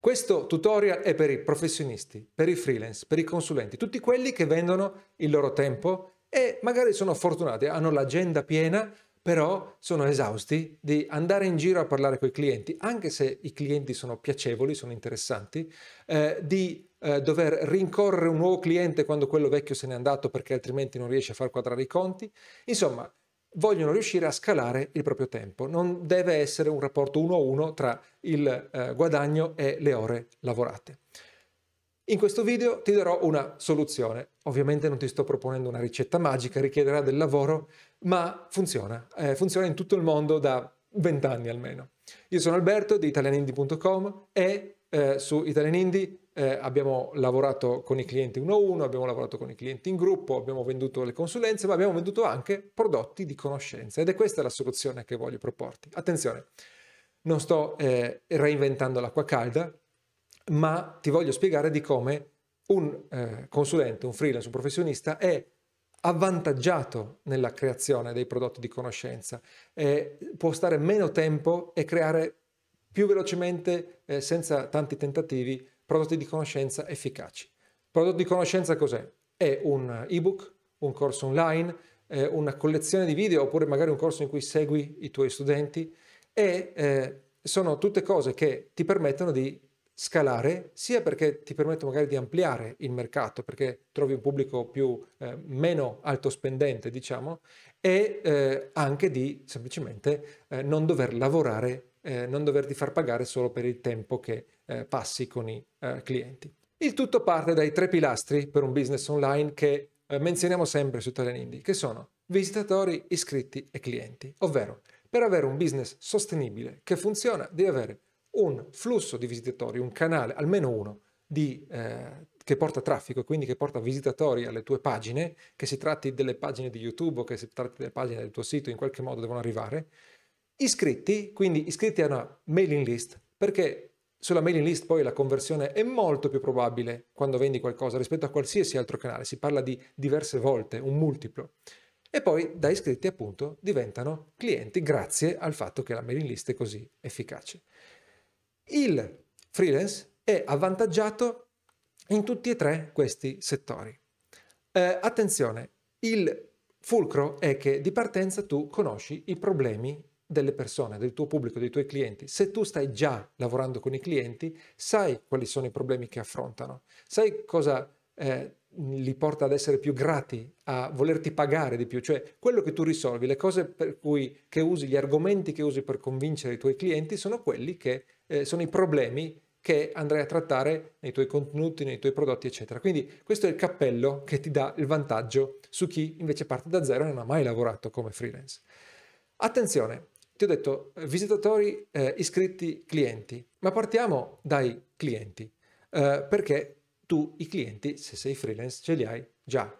Questo tutorial è per i professionisti, per i freelance, per i consulenti, tutti quelli che vendono il loro tempo e magari sono fortunati, hanno l'agenda piena, però sono esausti di andare in giro a parlare con i clienti, anche se i clienti sono piacevoli, sono interessanti, di dover rincorrere un nuovo cliente quando quello vecchio se n'è andato perché altrimenti non riesce a far quadrare i conti. Insomma, vogliono riuscire a scalare il proprio tempo. Non deve essere un rapporto 1-1 tra il guadagno e le ore lavorate. In questo video ti darò una soluzione. Ovviamente non ti sto proponendo una ricetta magica, richiederà del lavoro, ma funziona. Funziona in tutto il mondo da 20 anni almeno. Io sono Alberto di ItalianIndy.com e su ItalianIndie abbiamo lavorato con i clienti 1-1, abbiamo lavorato con i clienti in gruppo, abbiamo venduto le consulenze, ma abbiamo venduto anche prodotti di conoscenza ed è questa la soluzione che voglio proporti. Attenzione, non sto reinventando l'acqua calda, ma ti voglio spiegare di come un consulente, un freelance, un professionista è avvantaggiato nella creazione dei prodotti di conoscenza, può stare meno tempo e creare più velocemente, senza tanti tentativi, prodotti di conoscenza efficaci. Prodotto di conoscenza cos'è? È un ebook, un corso online, una collezione di video oppure magari un corso in cui segui i tuoi studenti e sono tutte cose che ti permettono di scalare, sia perché ti permettono magari di ampliare il mercato perché trovi un pubblico più meno alto spendente, diciamo, e anche di semplicemente non dover lavorare, non doverti far pagare solo per il tempo che passi con i clienti. Il tutto parte dai 3 pilastri per un business online che menzioniamo sempre su ItalianIndie, che sono visitatori, iscritti e clienti. Ovvero, per avere un business sostenibile che funziona, devi avere un flusso di visitatori, un canale, almeno uno, che porta traffico, quindi che porta visitatori alle tue pagine, che si tratti delle pagine di YouTube o che si tratti delle pagine del tuo sito, in qualche modo devono arrivare. Iscritti, quindi iscritti a una mailing list, perché sulla mailing list poi la conversione è molto più probabile quando vendi qualcosa rispetto a qualsiasi altro canale, si parla di diverse volte, un multiplo. E poi da iscritti appunto diventano clienti grazie al fatto che la mailing list è così efficace. Il freelance è avvantaggiato in tutti e 3 questi settori. Attenzione, il fulcro è che di partenza tu conosci i problemi delle persone, del tuo pubblico, dei tuoi clienti. Se tu stai già lavorando con i clienti, sai quali sono i problemi che affrontano, sai cosa li porta ad essere più grati, a volerti pagare di più, cioè quello che tu risolvi, le cose per cui che usi, gli argomenti che usi per convincere i tuoi clienti sono quelli che sono i problemi che andrai a trattare nei tuoi contenuti, nei tuoi prodotti, eccetera. Quindi questo è il cappello che ti dà il vantaggio su chi invece parte da zero e non ha mai lavorato come freelance. Attenzione! Ti ho detto visitatori, iscritti, clienti, ma partiamo dai clienti, perché tu i clienti, se sei freelance, ce li hai già.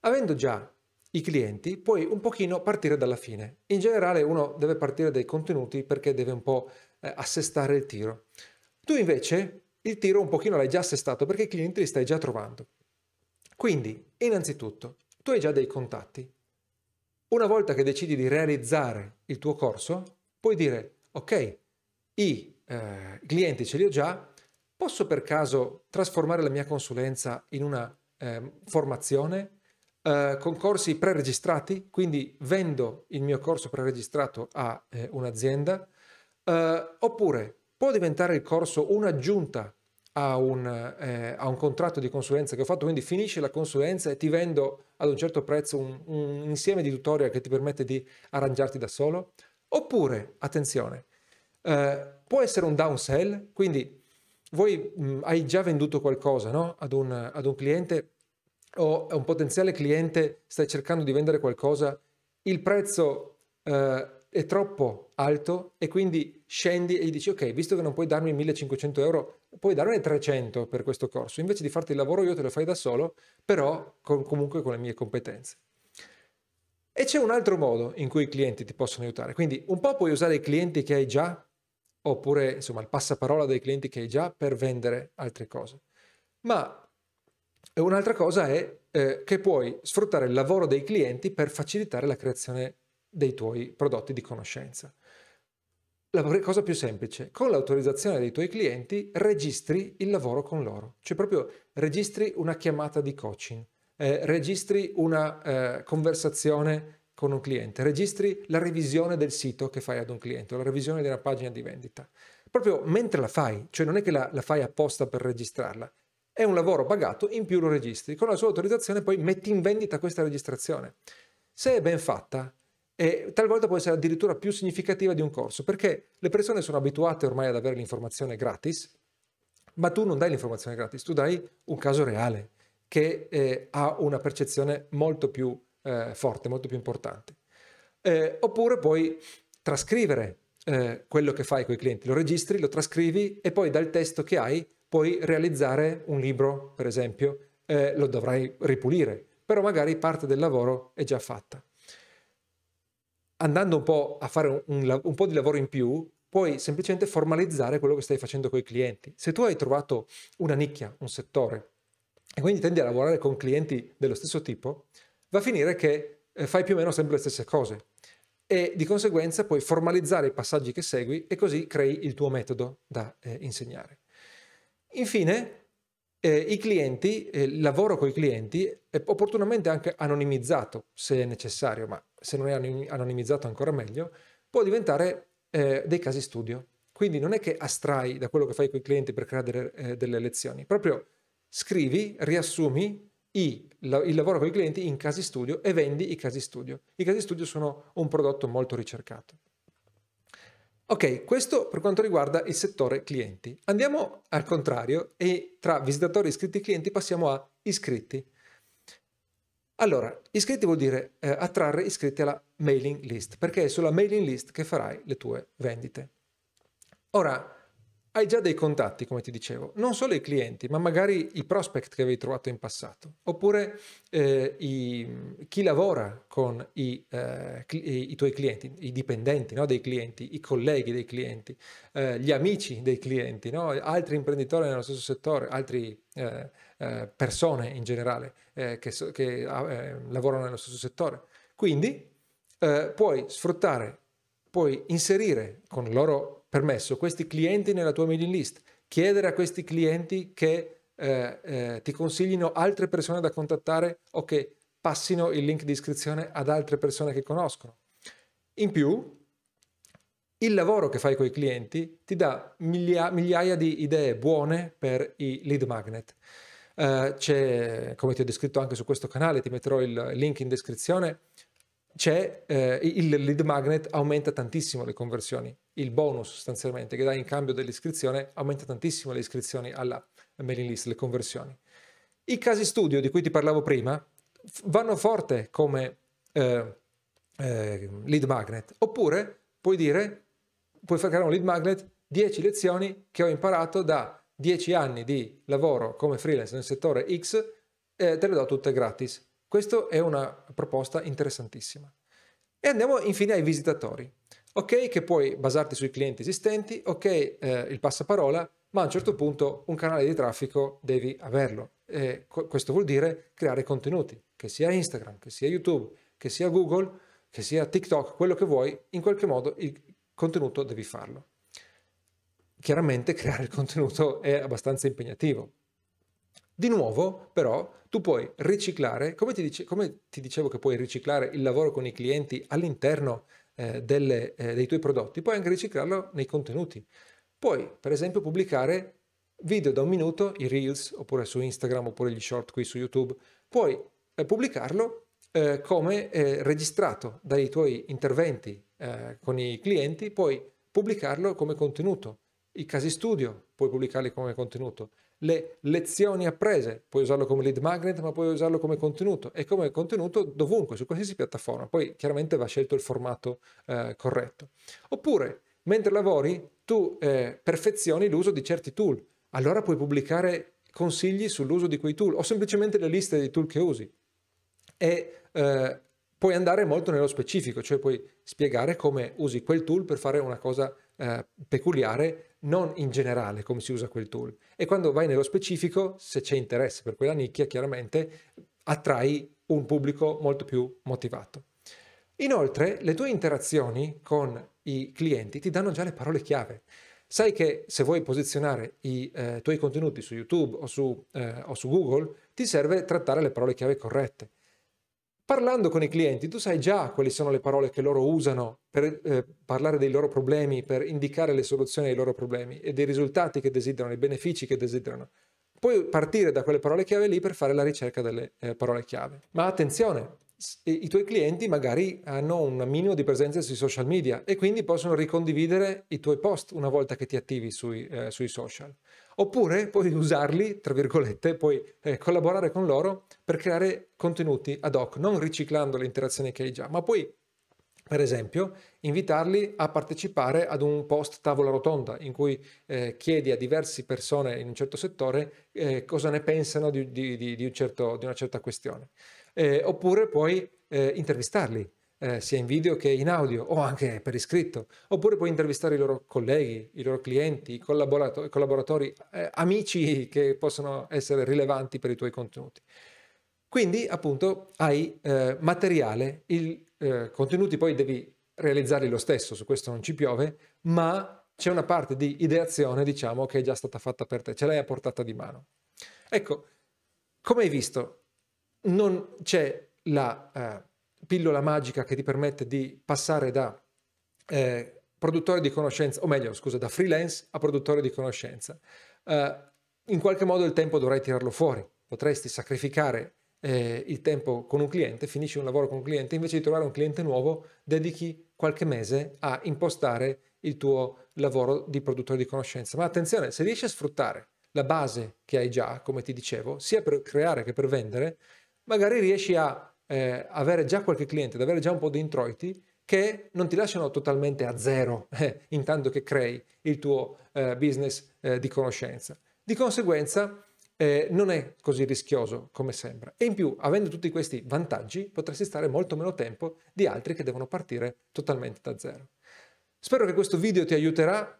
Avendo già i clienti puoi un pochino partire dalla fine. In generale uno deve partire dai contenuti perché deve un po' assestare il tiro. Tu invece il tiro un pochino l'hai già assestato perché i clienti li stai già trovando. Quindi innanzitutto tu hai già dei contatti. Una volta che decidi di realizzare il tuo corso, puoi dire, ok, i clienti ce li ho già, posso per caso trasformare la mia consulenza in una formazione con corsi preregistrati, quindi vendo il mio corso preregistrato a un'azienda, oppure può diventare il corso un'aggiunta a un contratto di consulenza che ho fatto, quindi finisce la consulenza e ti vendo ad un certo prezzo un insieme di tutorial che ti permette di arrangiarti da solo. Oppure, attenzione, può essere un downsell, quindi voi hai già venduto qualcosa, no? ad un cliente o a un potenziale cliente, stai cercando di vendere qualcosa, il prezzo è troppo alto e quindi scendi e gli dici ok, visto che non puoi darmi 1.500 euro, puoi darne 300 per questo corso, invece di farti il lavoro io te lo fai da solo, però comunque con le mie competenze. E c'è un altro modo in cui i clienti ti possono aiutare, quindi un po' puoi usare i clienti che hai già, oppure insomma il passaparola dei clienti che hai già per vendere altre cose, ma un'altra cosa è che puoi sfruttare il lavoro dei clienti per facilitare la creazione dei tuoi prodotti di conoscenza. La cosa più semplice, con l'autorizzazione dei tuoi clienti registri il lavoro con loro, cioè proprio registri una chiamata di coaching, registri una conversazione con un cliente, registri la revisione del sito che fai ad un cliente, o la revisione di una pagina di vendita, proprio mentre la fai, cioè non è che la fai apposta per registrarla, è un lavoro pagato, in più lo registri, con la sua autorizzazione poi metti in vendita questa registrazione. Se è ben fatta, e talvolta può essere addirittura più significativa di un corso, perché le persone sono abituate ormai ad avere l'informazione gratis, ma tu non dai l'informazione gratis, tu dai un caso reale che ha una percezione molto più forte, molto più importante. Oppure puoi trascrivere quello che fai con i clienti, lo registri, lo trascrivi e poi dal testo che hai puoi realizzare un libro, per esempio, lo dovrai ripulire, però magari parte del lavoro è già fatta. Andando un po' a fare un po' di lavoro in più, puoi semplicemente formalizzare quello che stai facendo con i clienti. Se tu hai trovato una nicchia, un settore, e quindi tendi a lavorare con clienti dello stesso tipo, va a finire che fai più o meno sempre le stesse cose e di conseguenza puoi formalizzare i passaggi che segui e così crei il tuo metodo da insegnare. Infine, i clienti, il lavoro con i clienti è opportunamente anche anonimizzato se è necessario, ma se non è anonimizzato ancora meglio, può diventare dei casi studio. Quindi non è che astrai da quello che fai con i clienti per creare delle lezioni, proprio scrivi, riassumi il lavoro con i clienti in casi studio e vendi i casi studio. I casi studio sono un prodotto molto ricercato. Ok, questo per quanto riguarda il settore clienti. Andiamo al contrario e tra visitatori, iscritti e clienti passiamo a iscritti. Allora, iscritti vuol dire attrarre iscritti alla mailing list, perché è sulla mailing list che farai le tue vendite. Ora, hai già dei contatti, come ti dicevo, non solo i clienti, ma magari i prospect che avevi trovato in passato, oppure chi lavora con i tuoi clienti, i dipendenti, no, dei clienti, i colleghi dei clienti, gli amici dei clienti, no, altri imprenditori nello stesso settore, altri persone in generale che lavorano nello stesso settore. Quindi puoi sfruttare, puoi inserire con il loro permesso questi clienti nella tua mailing list, chiedere a questi clienti che ti consiglino altre persone da contattare o che passino il link di iscrizione ad altre persone che conoscono. In più, il lavoro che fai con i clienti ti dà migliaia di idee buone per i lead magnet. C'è, come ti ho descritto anche su questo canale, ti metterò il link in descrizione, il lead magnet aumenta tantissimo le conversioni, il bonus sostanzialmente che dai in cambio dell'iscrizione aumenta tantissimo le iscrizioni alla mailing list, le conversioni. I casi studio di cui ti parlavo prima vanno forte come lead magnet, oppure puoi fare un lead magnet 10 lezioni che ho imparato da 10 anni di lavoro come freelance nel settore X, te le do tutte gratis. Questa è una proposta interessantissima. E andiamo infine ai visitatori. Ok, che puoi basarti sui clienti esistenti, ok, il passaparola, ma a un certo punto un canale di traffico devi averlo. Questo vuol dire creare contenuti, che sia Instagram, che sia YouTube, che sia Google, che sia TikTok, quello che vuoi, in qualche modo il contenuto devi farlo. Chiaramente creare il contenuto è abbastanza impegnativo. Di nuovo, però, tu puoi riciclare, come ti dicevo che puoi riciclare il lavoro con i clienti all'interno dei tuoi prodotti, puoi anche riciclarlo nei contenuti. Puoi, per esempio, pubblicare video da 1 minuto, i Reels, oppure su Instagram, oppure gli short qui su YouTube. Puoi pubblicarlo come registrato dai tuoi interventi con i clienti, puoi pubblicarlo come contenuto. I casi studio puoi pubblicarli come contenuto. Le lezioni apprese, puoi usarlo come lead magnet, ma puoi usarlo come contenuto e come contenuto dovunque, su qualsiasi piattaforma. Poi chiaramente va scelto il formato corretto. Oppure, mentre lavori, tu perfezioni l'uso di certi tool. Allora puoi pubblicare consigli sull'uso di quei tool o semplicemente le liste dei tool che usi. E puoi andare molto nello specifico, cioè puoi spiegare come usi quel tool per fare una cosa peculiare, non in generale come si usa quel tool, e quando vai nello specifico, se c'è interesse per quella nicchia, chiaramente attrai un pubblico molto più motivato. Inoltre, le tue interazioni con i clienti ti danno già le parole chiave. Sai che se vuoi posizionare i tuoi contenuti su YouTube o su Google, ti serve trattare le parole chiave corrette. Parlando con i clienti, tu sai già quali sono le parole che loro usano per parlare dei loro problemi, per indicare le soluzioni ai loro problemi e dei risultati che desiderano, i benefici che desiderano. Puoi partire da quelle parole chiave lì per fare la ricerca delle parole chiave. Ma attenzione, i tuoi clienti magari hanno un minimo di presenza sui social media e quindi possono ricondividere i tuoi post una volta che ti attivi sui social. Oppure puoi usarli, tra virgolette, puoi collaborare con loro per creare contenuti ad hoc, non riciclando le interazioni che hai già, ma puoi, per esempio, invitarli a partecipare ad un post tavola rotonda in cui chiedi a diverse persone in un certo settore cosa ne pensano di una certa questione. Oppure puoi intervistarli, sia in video che in audio o anche per iscritto, oppure puoi intervistare i loro colleghi, i loro clienti, i collaboratori, amici che possono essere rilevanti per i tuoi contenuti. Quindi appunto hai materiale, contenuti poi devi realizzarli lo stesso, su questo non ci piove, ma c'è una parte di ideazione, diciamo, che è già stata fatta per te, ce l'hai a portata di mano. Ecco, come hai visto, non c'è la pillola magica che ti permette di passare da produttore di conoscenza, o meglio, scusa, da freelance a produttore di conoscenza. In qualche modo il tempo dovrai tirarlo fuori, potresti sacrificare il tempo con un cliente, finisci un lavoro con un cliente, invece di trovare un cliente nuovo dedichi qualche mese a impostare il tuo lavoro di produttore di conoscenza. Ma attenzione, se riesci a sfruttare la base che hai già, come ti dicevo, sia per creare che per vendere, magari riesci a avere già qualche cliente, ad avere già un po' di introiti che non ti lasciano totalmente a zero intanto che crei il tuo business di conoscenza. Di conseguenza non è così rischioso come sembra, e in più, avendo tutti questi vantaggi, potresti stare molto meno tempo di altri che devono partire totalmente da zero. Spero che questo video ti aiuterà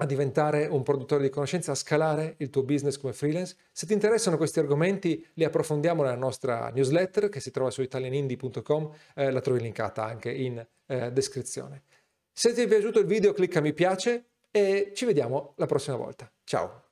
a diventare un produttore di conoscenza, a scalare il tuo business come freelance. Se ti interessano questi argomenti, li approfondiamo nella nostra newsletter che si trova su ItalianIndy.com, la trovi linkata anche in descrizione. Se ti è piaciuto il video, clicca mi piace e ci vediamo la prossima volta. Ciao!